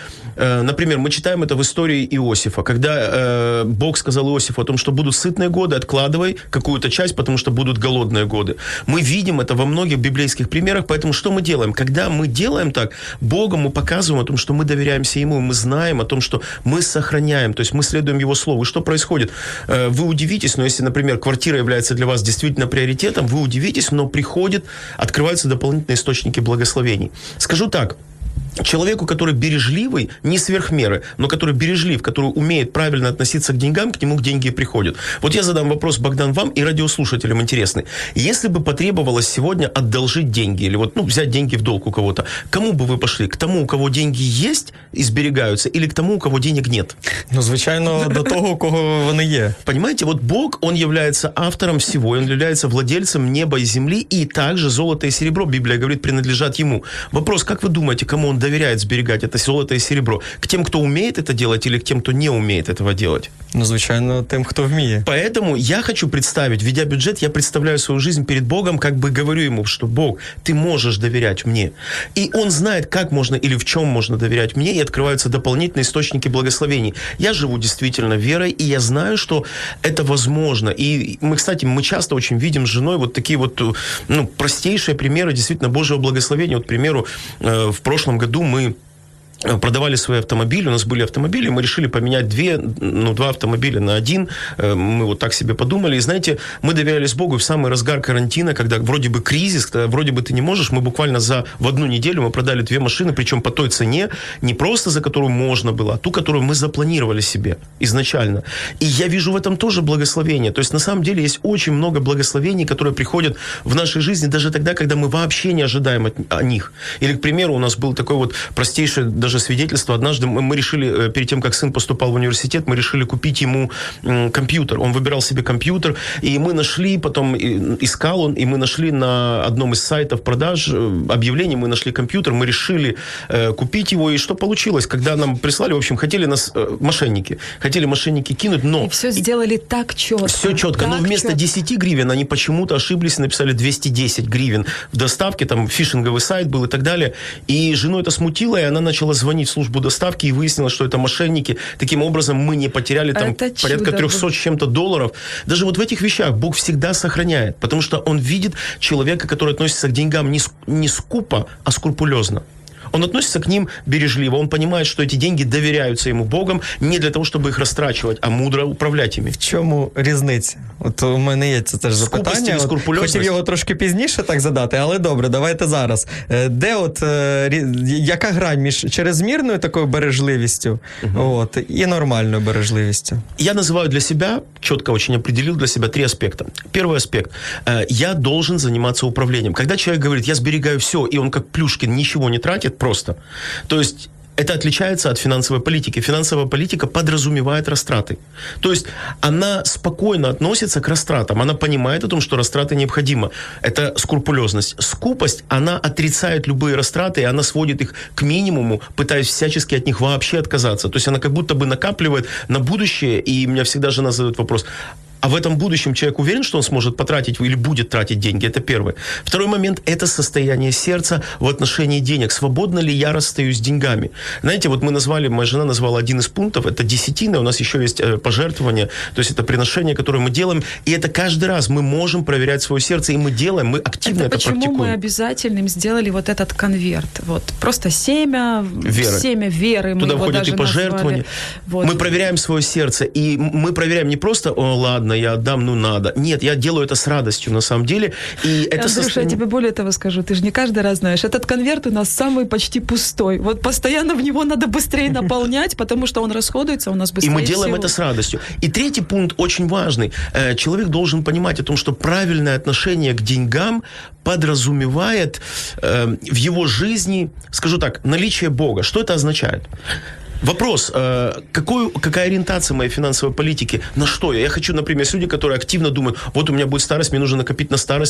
например, мы читаем это в истории Иосифа, когда Бог сказал Иосифу о том, что будут сытные годы, откладывай какую-то часть, потому что будут голодные годы. Мы видим это во многих библейских примерах, поэтому что мы делаем? Когда мы делаем так, Богу мы показываем о том, что мы доверяемся Ему, мы знаем о том, что мы сохраняем, то есть мы следуем Его Слову. И что происходит? Вы удивитесь, но если, например, квартира является для вас действительно приоритетом, вы удивитесь, но приходит, открываются дополнительные источники благословений. Скажу так. Человеку, который бережливый, не сверх меры, но который бережлив, который умеет правильно относиться к деньгам, к нему деньги приходят. Вот я задам вопрос, Богдан, вам и радиослушателям интересный. Если бы потребовалось сегодня одолжить деньги или вот, взять деньги в долг у кого-то, кому бы вы пошли? К тому, у кого деньги есть и сберегаются, или к тому, у кого денег нет? Ну, звичайно, до того, у кого вони є. Понимаете, вот Бог, Он является автором всего, Он является владельцем неба и земли, и также золото и серебро, Библия говорит, принадлежат Ему. Вопрос, как вы думаете, кому Он доверяет сберегать это золото и серебро? К тем, кто умеет это делать, или к тем, кто не умеет этого делать? Ну, звичайно, тем, кто вміє. Поэтому я хочу представить, ведя бюджет, я представляю свою жизнь перед Богом, как бы говорю Ему, что Бог, ты можешь доверять мне. И Он знает, как можно или в чем можно доверять мне, и открываются дополнительные источники благословений. Я живу действительно верой, и я знаю, что это возможно. И мы, кстати, мы часто очень видим с женой вот такие вот, простейшие примеры действительно Божьего благословения. Вот, к примеру, в прошлом году мы продавали свой автомобиль, у нас были автомобили, мы решили поменять два автомобиля на один, мы вот так себе подумали, и знаете, мы доверялись Богу в самый разгар карантина, когда вроде бы кризис, когда вроде бы ты не можешь, мы буквально в одну неделю мы продали 2 машины, причем по той цене, не просто за которую можно было, а ту, которую мы запланировали себе изначально. И я вижу в этом тоже благословение, то есть на самом деле есть очень много благословений, которые приходят в нашей жизни даже тогда, когда мы вообще не ожидаем от них. Или, к примеру, у нас был такой вот простейший даже свидетельство. Однажды мы решили, перед тем, как сын поступал в университет, мы решили купить ему компьютер. Он выбирал себе компьютер, и мы нашли, потом искал он, и мы нашли на одном из сайтов продаж объявлений, мы нашли компьютер, мы решили купить его, и что получилось? Когда нам прислали, в общем, хотели нас мошенники кинуть, но... И все сделали так четко. Все четко, но вместо 10 гривен они почему-то ошиблись и написали 210 гривен в доставке, там фишинговый сайт был и так далее, и жену это смутило, и она начала звонить в службу доставки, и выяснилось, что это мошенники. Таким образом, мы не потеряли там порядка 300 с чем-то долларов. Даже вот в этих вещах Бог всегда сохраняет, потому что Он видит человека, который относится к деньгам не скупо, а скрупулезно. Он относится к ним бережливо, он понимает, что эти деньги доверяются ему Богом не для того, чтобы их растрачивать, а мудро управлять ими. В чому різниця? От у мене є це теж запитання. Хотів його трошки пізніше так задати, але добре, давайте зараз. Де от, яка грань між чрезмірною такою бережливістю і нормальною бережливістю? Я називаю для себе, чітко очень определил для себя 3 аспекта. Первый аспект. Я должен заниматься управлением. Когда человек говорит, я сберегаю все, и он как Плюшкин ничего не тратит, просто. То есть это отличается от финансовой политики. Финансовая политика подразумевает растраты. То есть она спокойно относится к растратам. Она понимает о том, что растраты необходимы. Это скрупулезность. Скупость, она отрицает любые растраты, и она сводит их к минимуму, пытаясь всячески от них вообще отказаться. То есть она как будто бы накапливает на будущее, и меня всегда жена задает вопрос – а в этом будущем человек уверен, что он сможет потратить или будет тратить деньги? Это первое. Второй момент – это состояние сердца в отношении денег. Свободно ли я расстаюсь с деньгами? Знаете, вот мы назвали, моя жена назвала один из пунктов, это десятина, у нас еще есть пожертвования, то есть это приношения, которые мы делаем, и это каждый раз мы можем проверять свое сердце, и мы делаем, мы активно это практикуем. Почему мы обязательным сделали вот этот конверт? Вот, просто семя веры. Туда входят и пожертвования. Вот. Мы проверяем свое сердце, и мы проверяем не просто, ладно, я отдам, надо. Нет, я делаю это с радостью, на самом деле. И это Андрюша, я тебе более того скажу, ты же не каждый раз знаешь, этот конверт у нас самый почти пустой. Вот постоянно в него надо быстрее наполнять, потому что он расходуется у нас быстрее. И мы делаем это с радостью. И третий пункт очень важный. Человек должен понимать о том, что правильное отношение к деньгам подразумевает в его жизни, скажу так, наличие Бога. Что это означает? Вопрос, какая ориентация моей финансовой политики? На что я? Я хочу, например, есть люди, которые активно думают, вот у меня будет старость, мне нужно накопить на старость.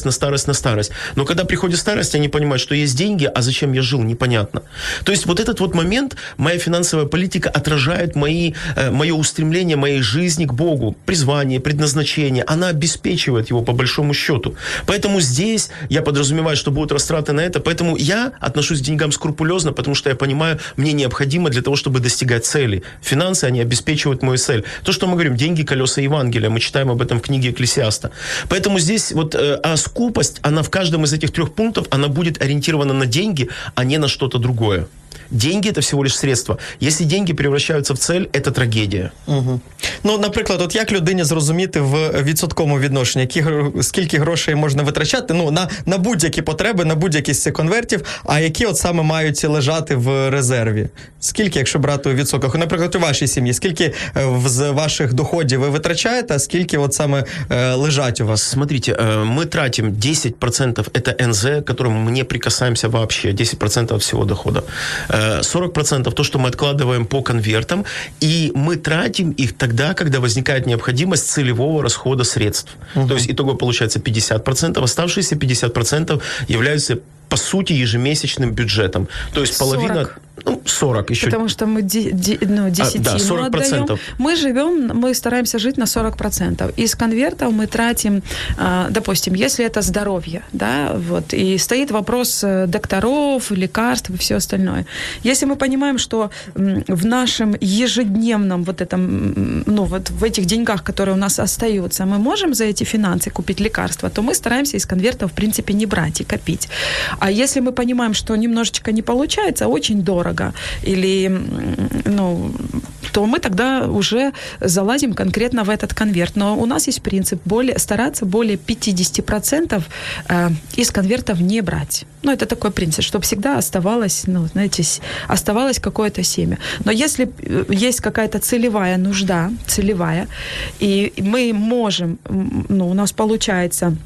Но когда приходит старость, они понимают, что есть деньги, а зачем я жил, непонятно. То есть вот этот вот момент, моя финансовая политика отражает мое устремление моей жизни к Богу, призвание, предназначение. Она обеспечивает его по большому счету. Поэтому здесь я подразумеваю, что будут растраты на это. Поэтому я отношусь к деньгам скрупулезно, потому что я понимаю, мне необходимо для того, чтобы достигать цели. Финансы, они обеспечивают мою цель. То, что мы говорим, деньги – колеса Евангелия. Мы читаем об этом в книге Екклесиаста. Поэтому здесь вот скупость, она в каждом из этих трех пунктов, она будет ориентирована на деньги, а не на что-то другое. Деньги – це всього лише средство. Якщо деньги перевращаються в цель, це трагедія. Угу. Ну, наприклад, от як людині зрозуміти в відсотковому відношенні, скільки грошей можна витрачати на будь-які потреби, на будь-які з цих конвертів, а які от саме мають лежати в резерві? Скільки, якщо брати у відсотках? Наприклад, у вашій сім'ї, скільки з ваших доходів ви витрачаєте, а скільки от саме лежать у вас? Смотрите, ми тратимо 10% – це НЗ, к которому ми не прикасаємося вообще, 10% всього доходу. 40% то, что мы откладываем по конвертам, и мы тратим их тогда, когда возникает необходимость целевого расхода средств. Угу. То есть итого получается 50%, оставшиеся 50% являются по сути ежемесячным бюджетом. То есть половина... 40 еще. Потому что мы 10 ему отдаем. Мы стараемся жить на 40%. Из конвертов мы тратим, допустим, если это здоровье, да, вот, и стоит вопрос докторов, лекарств и все остальное. Если мы понимаем, что в нашем ежедневном вот этом, вот в этих деньгах, которые у нас остаются, мы можем за эти финансы купить лекарства, то мы стараемся из конвертов, в принципе, не брать и копить. А если мы понимаем, что немножечко не получается, очень дорого, или, то мы тогда уже залазим конкретно в этот конверт. Но у нас есть принцип стараться более 50% из конвертов не брать. Это такой принцип, чтобы всегда оставалось какое-то семя. Но если есть какая-то целевая нужда, и мы можем, у нас получается...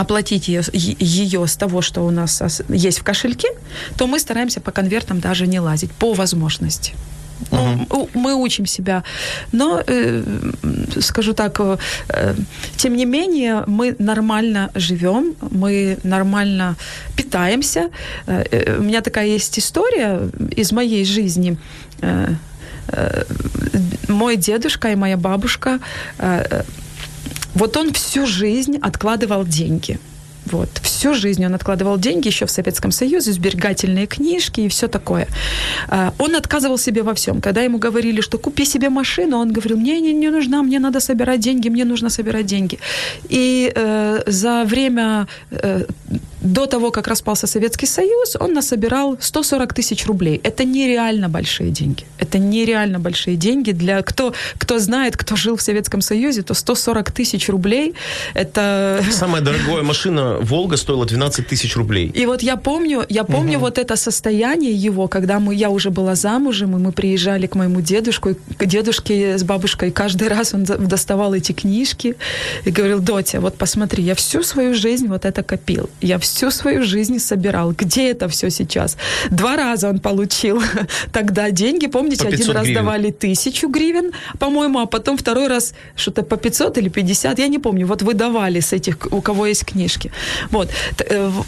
оплатить ее с того, что у нас есть в кошельке, то мы стараемся по конвертам даже не лазить, по возможности. Угу. Мы учим себя. Но, скажу так, тем не менее, мы нормально живем, мы нормально питаемся. У меня такая есть история из моей жизни. Мой дедушка и моя бабушка... Вот он всю жизнь откладывал деньги. Всю жизнь он откладывал деньги, еще в Советском Союзе, сберегательные книжки и все такое. Он отказывал себе во всем. Когда ему говорили, что купи себе машину, он говорил, мне не нужна, мне надо собирать деньги, мне нужно собирать деньги. И за время... До того, как распался Советский Союз, он насобирал 140 тысяч рублей. Это нереально большие деньги. Это нереально большие деньги. Для кто знает, кто жил в Советском Союзе, то 140 тысяч рублей – это... Самая дорогая машина «Волга» стоила 12 тысяч рублей. И вот я помню вот это состояние его, когда я уже была замужем, и мы приезжали к моему дедушку, к дедушке с бабушкой. Каждый раз он доставал эти книжки и говорил, «Дотя, вот посмотри, я всю свою жизнь вот это копил. Я всю свою жизнь собирал. Где это все сейчас? 2 раза он получил тогда деньги. Помните, 1 раз давали 1000 гривен, по-моему, а потом 2 раз что-то по 500 или 50, я не помню. Вот вы давали с этих, у кого есть книжки. Вот.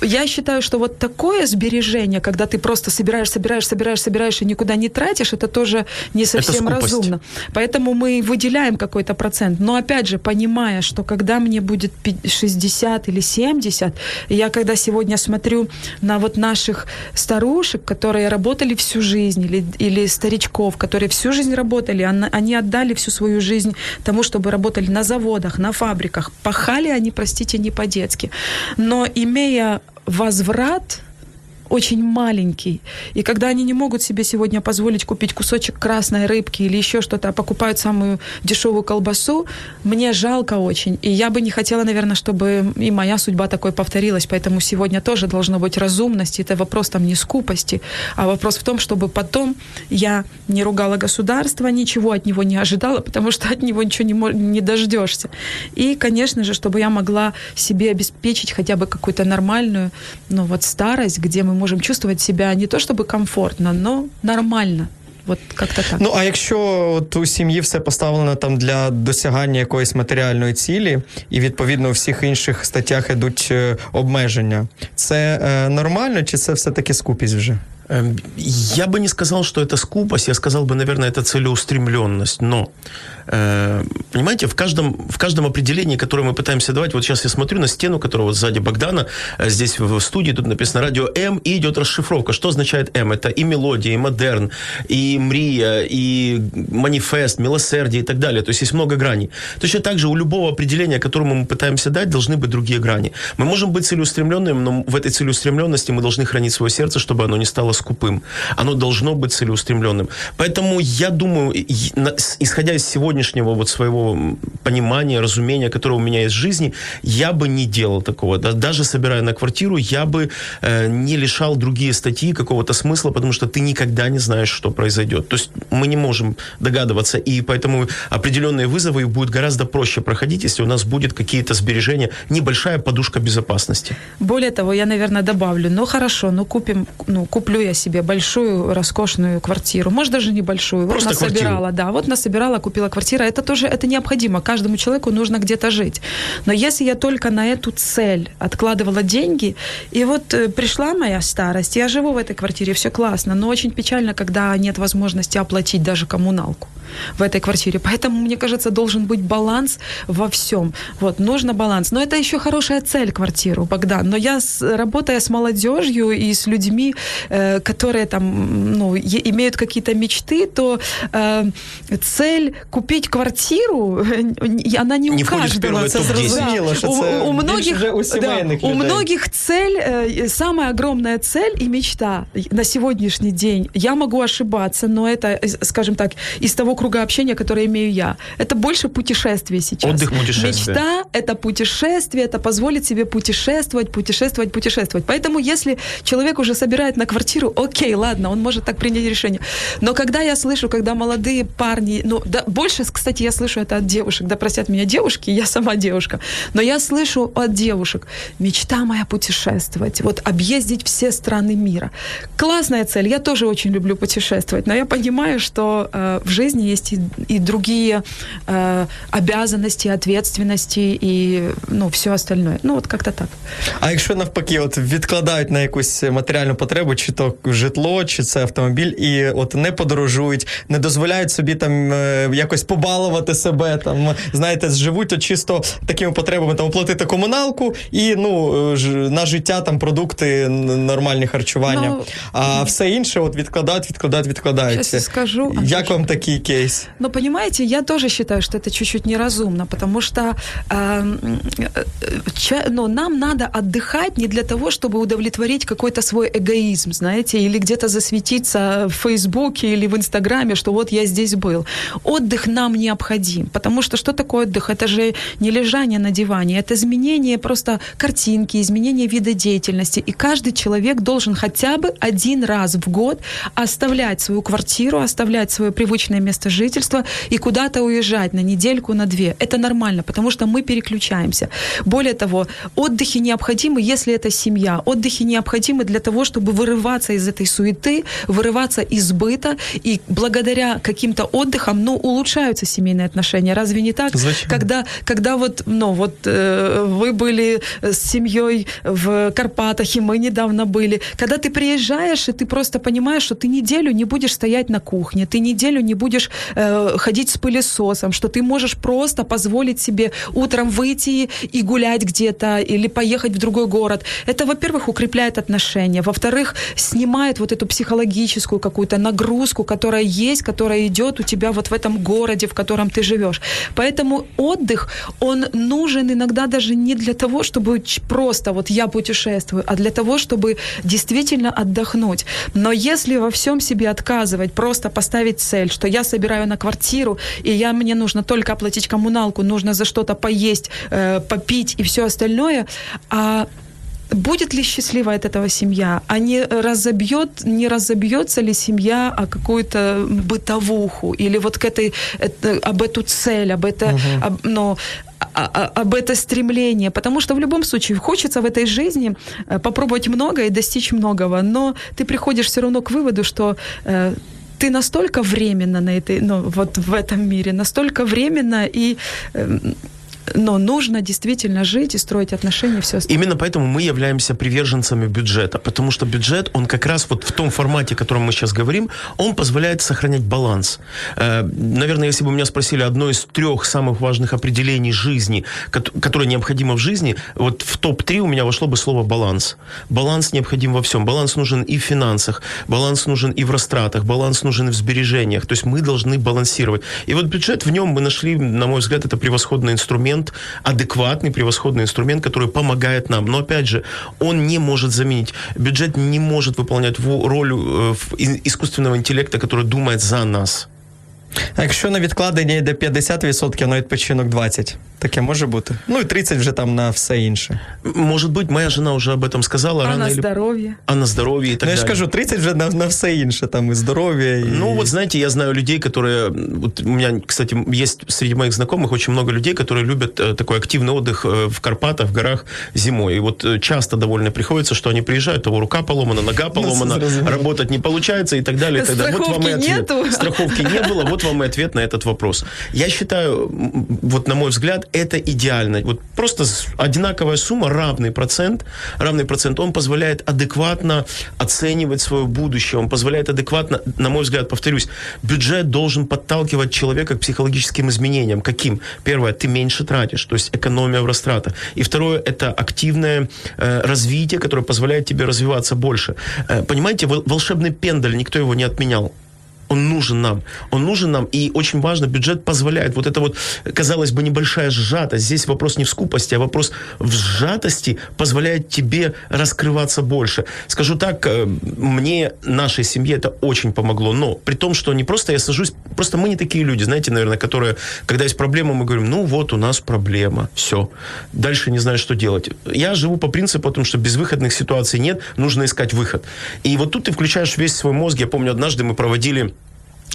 Я считаю, что вот такое сбережение, когда ты просто собираешь и никуда не тратишь, это тоже не совсем разумно. Поэтому мы выделяем какой-то процент. Но опять же, понимая, что когда мне будет 60 или 70, я когда сегодня смотрю на вот наших старушек, которые работали всю жизнь, или старичков, которые всю жизнь работали, они отдали всю свою жизнь тому, чтобы работали на заводах, на фабриках. Пахали они, простите, не по-детски. Но имея возврат... очень маленький. И когда они не могут себе сегодня позволить купить кусочек красной рыбки или еще что-то, а покупают самую дешевую колбасу, мне жалко очень. И я бы не хотела, наверное, чтобы и моя судьба такой повторилась. Поэтому сегодня тоже должно быть разумность. Это вопрос там не скупости, а вопрос в том, чтобы потом я не ругала государство, ничего от него не ожидала, потому что от него ничего не дождешься. И, конечно же, чтобы я могла себе обеспечить хотя бы какую-то нормальную, старость, где мы можем чувствовать себя не то чтобы комфортно, но нормально. От як-то так. Ну, а якщо от у сім'ї все поставлено там для досягання якоїсь матеріальної цілі, і відповідно у всіх інших статтях йдуть обмеження, це нормально чи це все-таки скупість вже? Я бы не сказал, что это скупость, я сказал бы, наверное, это целеустремленность. Но, понимаете, в каждом определении, которое мы пытаемся давать, вот сейчас я смотрю на стену, которая вот сзади Богдана, здесь в студии, тут написано «Радіо М», и идет расшифровка. Что означает «М»? Это и мелодия, и модерн, и мрия, и манифест, милосердие и так далее. То есть есть много граней. Точно так же у любого определения, которому мы пытаемся дать, должны быть другие грани. Мы можем быть целеустремленными, но в этой целеустремленности мы должны хранить свое сердце, чтобы оно не стало скупым. Оно должно быть целеустремленным. Поэтому я думаю, исходя из сегодняшнего вот своего понимания, разумения, которое у меня есть в жизни, я бы не делал такого. Даже собирая на квартиру, я бы не лишал другие статьи какого-то смысла, потому что ты никогда не знаешь, что произойдет. То есть мы не можем догадываться, и поэтому определенные вызовы будут гораздо проще проходить, если у нас будут какие-то сбережения, небольшая подушка безопасности. Более того, я, наверное, добавлю, куплю я себе большую, роскошную квартиру. Может, даже небольшую. Вот просто насобирала, квартиру. Да. Вот насобирала, купила квартиру. Это тоже это необходимо. Каждому человеку нужно где-то жить. Но если я только на эту цель откладывала деньги, и вот пришла моя старость, я живу в этой квартире, все классно, но очень печально, когда нет возможности оплатить даже коммуналку в этой квартире. Поэтому, мне кажется, должен быть баланс во всем. Вот, нужно баланс. Но это еще хорошая цель квартиру, Богдан. Но я, работая с молодежью и с людьми, которые там, имеют какие-то мечты, то цель купить квартиру, она не у каждого. У многих цель, самая огромная цель и мечта на сегодняшний день. Я могу ошибаться, но это, скажем так, из того круга общения, которое имею я. Это больше путешествие сейчас. Отдых, путешествие. Мечта — это путешествие, это позволит себе путешествовать. Поэтому если человек уже собирает на квартиру, окей, ладно, он может так принять решение. Но когда я слышу, когда молодые парни, больше, кстати, я слышу это от девушек, да простят меня девушки, я сама девушка, но я слышу от девушек, мечта моя путешествовать, вот объездить все страны мира. Классная цель, я тоже очень люблю путешествовать, но я понимаю, что в жизни есть и другие обязанности, ответственности и все остальное. Ну вот как-то так. А якщо навпаки, от відкладають на якусь матеріальну потребу, чи то житло, чи це автомобіль, і от не подорожують, не дозволяють собі там якось побалувати себе, там, знаєте, живуть чисто такими потребами, там, оплатити комуналку і, на життя, там, продукти, нормальні харчування. А все інше от відкладають. Щас я скажу. Як вам такий кейс? Ну, понимаете, я тоже считаю, что это чуть-чуть неразумно, потому что нам надо отдыхать не для того, чтобы удовлетворить какой-то свой эгоизм, знаете, или где-то засветиться в Фейсбуке или в Инстаграме, что вот я здесь был. Отдых нам необходим, потому что такое отдых? Это же не лежание на диване, это изменение просто картинки, изменение вида деятельности. И каждый человек должен хотя бы один раз в год оставлять свою квартиру, оставлять свое привычное место жительства и куда-то уезжать на недельку, на две. Это нормально, потому что мы переключаемся. Более того, отдыхи необходимы, если это семья. Отдыхи необходимы для того, чтобы вырываться из этой суеты, вырываться из быта, и благодаря каким-то отдыхам, улучшаются семейные отношения. Разве не так? Зачем? Когда вы были с семьей в Карпатах, и мы недавно были, когда ты приезжаешь, и ты просто понимаешь, что ты неделю не будешь стоять на кухне, ты неделю не будешь ходить с пылесосом, что ты можешь просто позволить себе утром выйти и гулять где-то, или поехать в другой город. Это, во-первых, укрепляет отношения, во-вторых, снимает вот эту психологическую какую-то нагрузку, которая есть, которая идет у тебя вот в этом городе, в котором ты живешь. Поэтому отдых, он нужен иногда даже не для того, чтобы просто вот я путешествую, а для того, чтобы действительно отдохнуть. Но если во всем себе отказывать, просто поставить цель, что я собираю на квартиру, и мне нужно только оплатить коммуналку, нужно за что-то поесть, попить и все остальное, будет ли счастлива от этого семья? А не разобьется ли семья о какую-то бытовуху? Или вот об эту цель, об это стремление, потому что в любом случае хочется в этой жизни попробовать много и достичь многого, но ты приходишь все равно к выводу, что ты настолько временно на этой, ну, вот в этом мире, настолько временно, и но нужно действительно жить и строить отношения, все остальное. Именно поэтому мы являемся приверженцами бюджета, потому что бюджет, он как раз вот в том формате, о котором мы сейчас говорим, он позволяет сохранять баланс. Наверное, если бы меня спросили одно из трех самых важных определений жизни, которое необходимо в жизни, вот в топ-3 у меня вошло бы слово «баланс». Баланс необходим во всем. Баланс нужен и в финансах, баланс нужен и в растратах, баланс нужен и в сбережениях. То есть мы должны балансировать. И вот бюджет, в нем мы нашли, на мой взгляд, это превосходный инструмент, адекватный, превосходный инструмент, который помогает нам. Но, опять же, он не может заменить. Бюджет не может выполнять роль искусственного интеллекта, который думает за нас. А якщо на відкладення йде 50%, на відпочинок 20%. Таке може бути? Ну і 30% вже там на все інше. Може бути, моя жена вже об этом сказала. А на здоров'я? А на здоров'я і так далі. Ну я ж кажу, 30% вже на все інше, там і здоров'я, і... Ну вот знаете, я знаю людей, которые... Вот у меня, кстати, есть среди моих знакомых очень много людей, которые любят такой активный отдых в Карпатах, в горах зимой. И вот часто довольно приходится, что они приезжают, того рука поломана, нога поломана, работать не получается и так далее. Страховки нету? Страховки не было, вот вам и ответ на этот вопрос. Я считаю, вот на мой взгляд, это идеально. Вот просто одинаковая сумма, равный процент, он позволяет адекватно оценивать свое будущее, он позволяет адекватно, на мой взгляд, повторюсь, бюджет должен подталкивать человека к психологическим изменениям. Каким? Первое, ты меньше тратишь, то есть экономия в растратах. И второе, это активное развитие, которое позволяет тебе развиваться больше. Понимаете, волшебный пендаль, никто его не отменял. Он нужен нам, и очень важно, бюджет позволяет. Вот это вот, казалось бы, небольшая сжатость. Здесь вопрос не в скупости, а вопрос в сжатости позволяет тебе раскрываться больше. Скажу так, мне, нашей семье это очень помогло, но при том, что не просто я сажусь, просто мы не такие люди, знаете, наверное, которые, когда есть проблема, мы говорим, ну вот у нас проблема, все. Дальше не знаю, что делать. Я живу по принципу о том, что безвыходных ситуаций нет, нужно искать выход. И вот тут ты включаешь весь свой мозг. Я помню, однажды мы проводили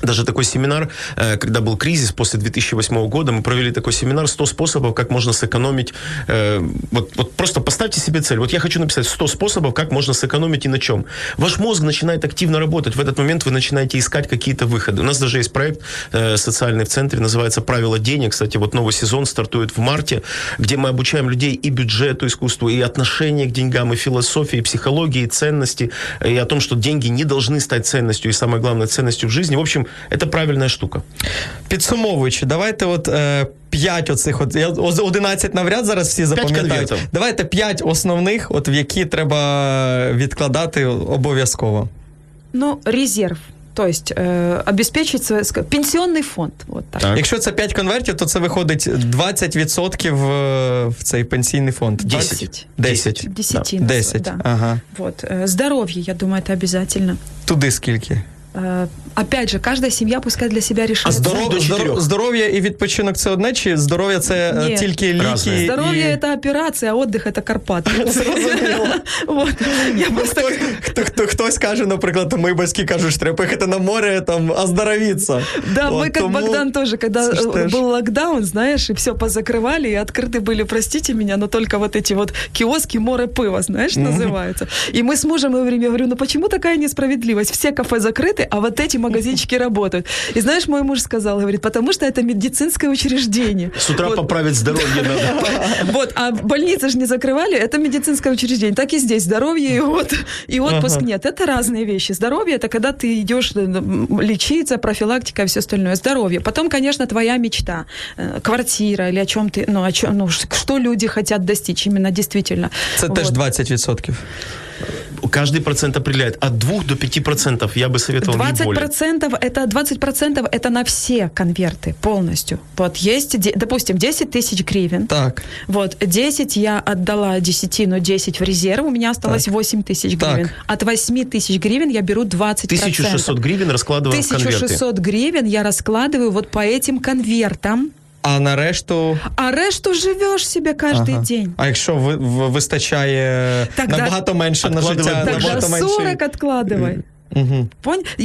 даже такой семинар, когда был кризис после 2008 года, мы провели такой семинар «100 способов, как можно сэкономить». Вот просто поставьте себе цель. Вот я хочу написать 100 способов, как можно сэкономить и на чем. Ваш мозг начинает активно работать. В этот момент вы начинаете искать какие-то выходы. У нас даже есть проект социальный в центре, называется «Правила денег». Кстати, вот новый сезон стартует в марте, где мы обучаем людей и бюджету, искусству, и отношению к деньгам, и философии, и психологии, и ценности, и о том, что деньги не должны стать ценностью, и самое главное, ценностью в жизни. В общем, це правильна штука. Підсумовуючи, давайте от 5 оцих, от, 11 навряд зараз всі запам'ятають. Давайте 5 основних, от, в які треба відкладати обов'язково. Ну, резерв. То есть обеспечить свой пенсионный фонд. Вот так. Так. Якщо це 5 конвертів, то це виходить 20% в цей пенсійний фонд. 10. Да. Ага. Вот. Здоровье, я думаю, це обов'язково. Туди скільки? Опять же, каждая семья пускай для себя решает. А здоров'я і відпочинок – це одне, чи здоров'я – це Нет. тільки ліки? Здоров'я і... – це операція, а відпочинок – це Карпати. Зрозуміло. Вот. Хтось каже, наприклад, мої батьки кажуть, що треба поїхати на море, там, оздоровіться. Да, вот, ми, як тому... Богдан теж, коли був локдаун, знаєш, і все позакривали, і відкриті були, простите мене, но тільки вот эти вот кіоски «Море пива», знаєш, називаються. І ми з мужем, я говорю, ну почему такая несправедливость? Все кафе закриті, а вот эти магазинчики работают. И знаешь, мой муж сказал, говорит, потому что это медицинское учреждение. С утра вот. Поправить здоровье надо. Вот, а больницы же не закрывали, это медицинское учреждение. Так и здесь здоровье и отпуск нет. Это разные вещи. Здоровье – это когда ты идешь лечиться, профилактика и все остальное. Здоровье. Потом, конечно, твоя мечта. Квартира или о чем ты, ну, что люди хотят достичь именно действительно. Это вот. Тоже 20%. Каждый процент определяет. От 2 до 5% я бы советовал не более. 20% это на все конверты полностью. Вот есть, допустим, 10 тысяч гривен. Так. Вот, 10 я отдала десятину, 10 в резерв, у меня осталось так. 8 тысяч гривен. Так. От 8 тысяч гривен я беру 20%. 1600 гривен раскладываю в конверты. 1600 гривен я раскладываю вот по этим конвертам. А на решту? А решту живеш собі кожен день. А якщо вистачає набагато менше на життя? Тогда 40 відкладувай. Угу.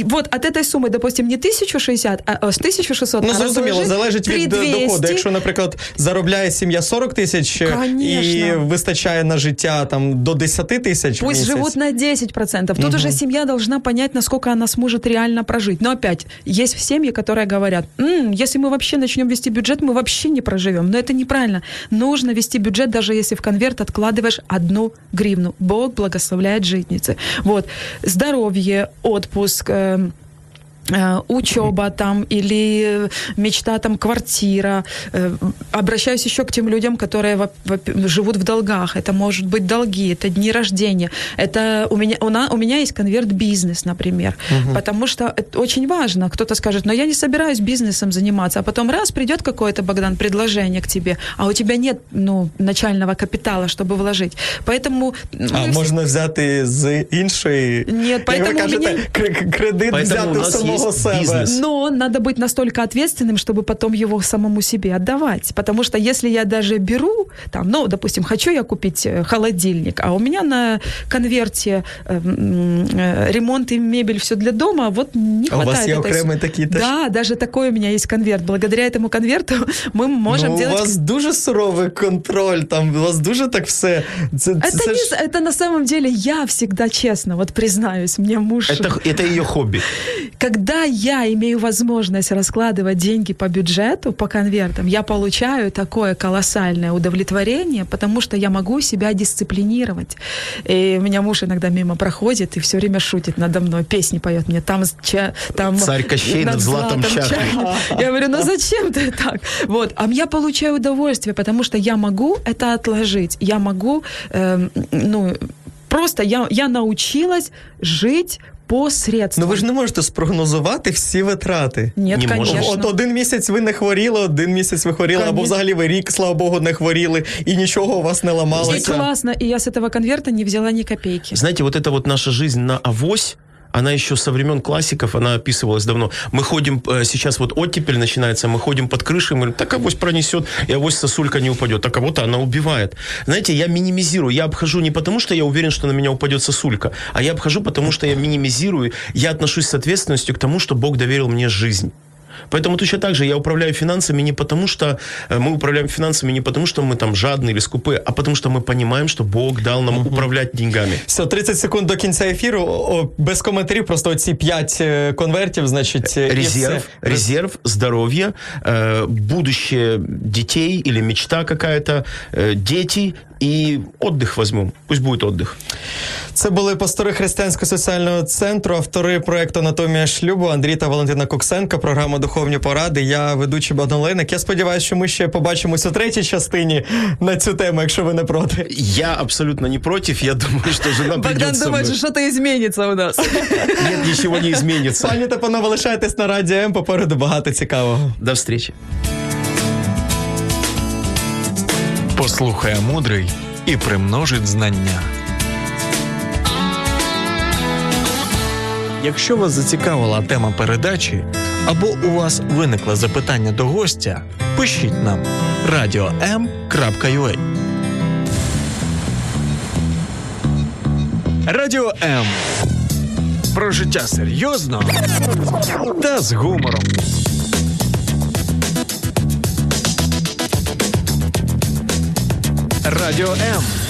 Вот от этой суммы, допустим, не 1060, а 1600. Ну, зрозуміло, залежить від доходу. Якщо, наприклад, заробляє сім'я 40 тисяч і вистачає на життя там, до 10 тисяч в місяць. Пусть живут на 10%. Тут угу. уже семья должна понять, насколько она сможет реально прожить. Но опять, есть семьи, которые говорят, если мы вообще начнем вести бюджет, мы вообще не проживем. Но это неправильно. Нужно вести бюджет, даже если в конверт откладываешь 1 гривну. Бог благословляет житницы. Вот. Здоровье, отпуск, учеба там или мечта там квартира. Обращаюсь еще к тем людям, которые живут в долгах. Это может быть долги, это дни рождения. Это у меня есть конверт бизнес, например. Угу. Потому что это очень важно. Кто-то скажет, но я не собираюсь бизнесом заниматься. А потом раз, придет какое-то, Богдан, предложение к тебе, а у тебя нет начального капитала, чтобы вложить. Поэтому... А можно взять из иншей... Нет, поэтому вы кажете, кредит взят у самого бизнес. Но надо быть настолько ответственным, чтобы потом его самому себе отдавать. Потому что если я даже беру, там, допустим, хочу я купить холодильник, а у меня на конверте ремонт и мебель, все для дома, вот не хватает. У вас есть окремые такие-то? Да, даже такой у меня есть конверт. Благодаря этому конверту мы можем делать... У вас дуже суровый контроль, там, у вас дуже так все... Это на самом деле я всегда честно, вот признаюсь, мне муж... Это ее хобби. Когда я имею возможность раскладывать деньги по бюджету, по конвертам, я получаю такое колоссальное удовлетворение, потому что я могу себя дисциплинировать. И у меня муж иногда мимо проходит и все время шутит надо мной, песни поет мне. Там Царь Кощей над златом чахнет. Я говорю, зачем ты так? Вот. А я получаю удовольствие, потому что я могу это отложить. Я могу, просто я научилась жить по средствам. Ну ви ж не можете спрогнозувати всі витрати. Ні, звісно. От 1 місяць ви не хворіли, 1 місяць ви хворіли, або взагалі ви рік, слава Богу, не хворіли, і нічого у вас не ламалося. І класно, і я з цього конверта не взяла ні копійки. Знаєте, вот эта вот наша жизнь на авось, она еще со времен классиков, она описывалась давно. Мы ходим, сейчас вот оттепель начинается, мы ходим под крышей, мы говорим, так авось пронесет, и авось сосулька не упадет, а кого-то она убивает. Знаете, я минимизирую, я обхожу не потому, что я уверен, что на меня упадет сосулька, а я обхожу, потому что я минимизирую, я отношусь с ответственностью к тому, что Бог доверил мне жизнь. Поэтому точно так же я управляю финансами не потому, что мы управляем финансами не потому, что мы там жадные или скупые, а потому, что мы понимаем, что Бог дал нам управлять деньгами. Все, 30 секунд до кінця ефіру. Без коментарів, просто оці 5 конвертів, значить... Резерв, здоровье, будущее детей или мечта какая-то, дети и отдых возьмем. Пусть будет отдых. Це були пастори Християнсько-соціального центру, автори проєкту «Анатомія шлюбу» Андрій та Валентина Коксенко, програма «Духовні поради». Я ведучий Богдан Лейник. Я сподіваюся, що ми ще побачимось у 3-й частині на цю тему, якщо ви не проти. Я абсолютно не проти. Я думаю, що жена прийде Богдан со мною. Богдан думає, що щось зміниться у нас. Ні, нічого не зміниться. Пані та панове, лишайтесь на Радіо М. Попереду багато цікавого. До зустрічі. Послухає мудрий і примножить знання. Якщо вас зацікавила тема передачі, або у вас виникло запитання до гостя, пишіть нам radio.m.ua. Радіо М. Про життя серйозно та з гумором. Радіо М.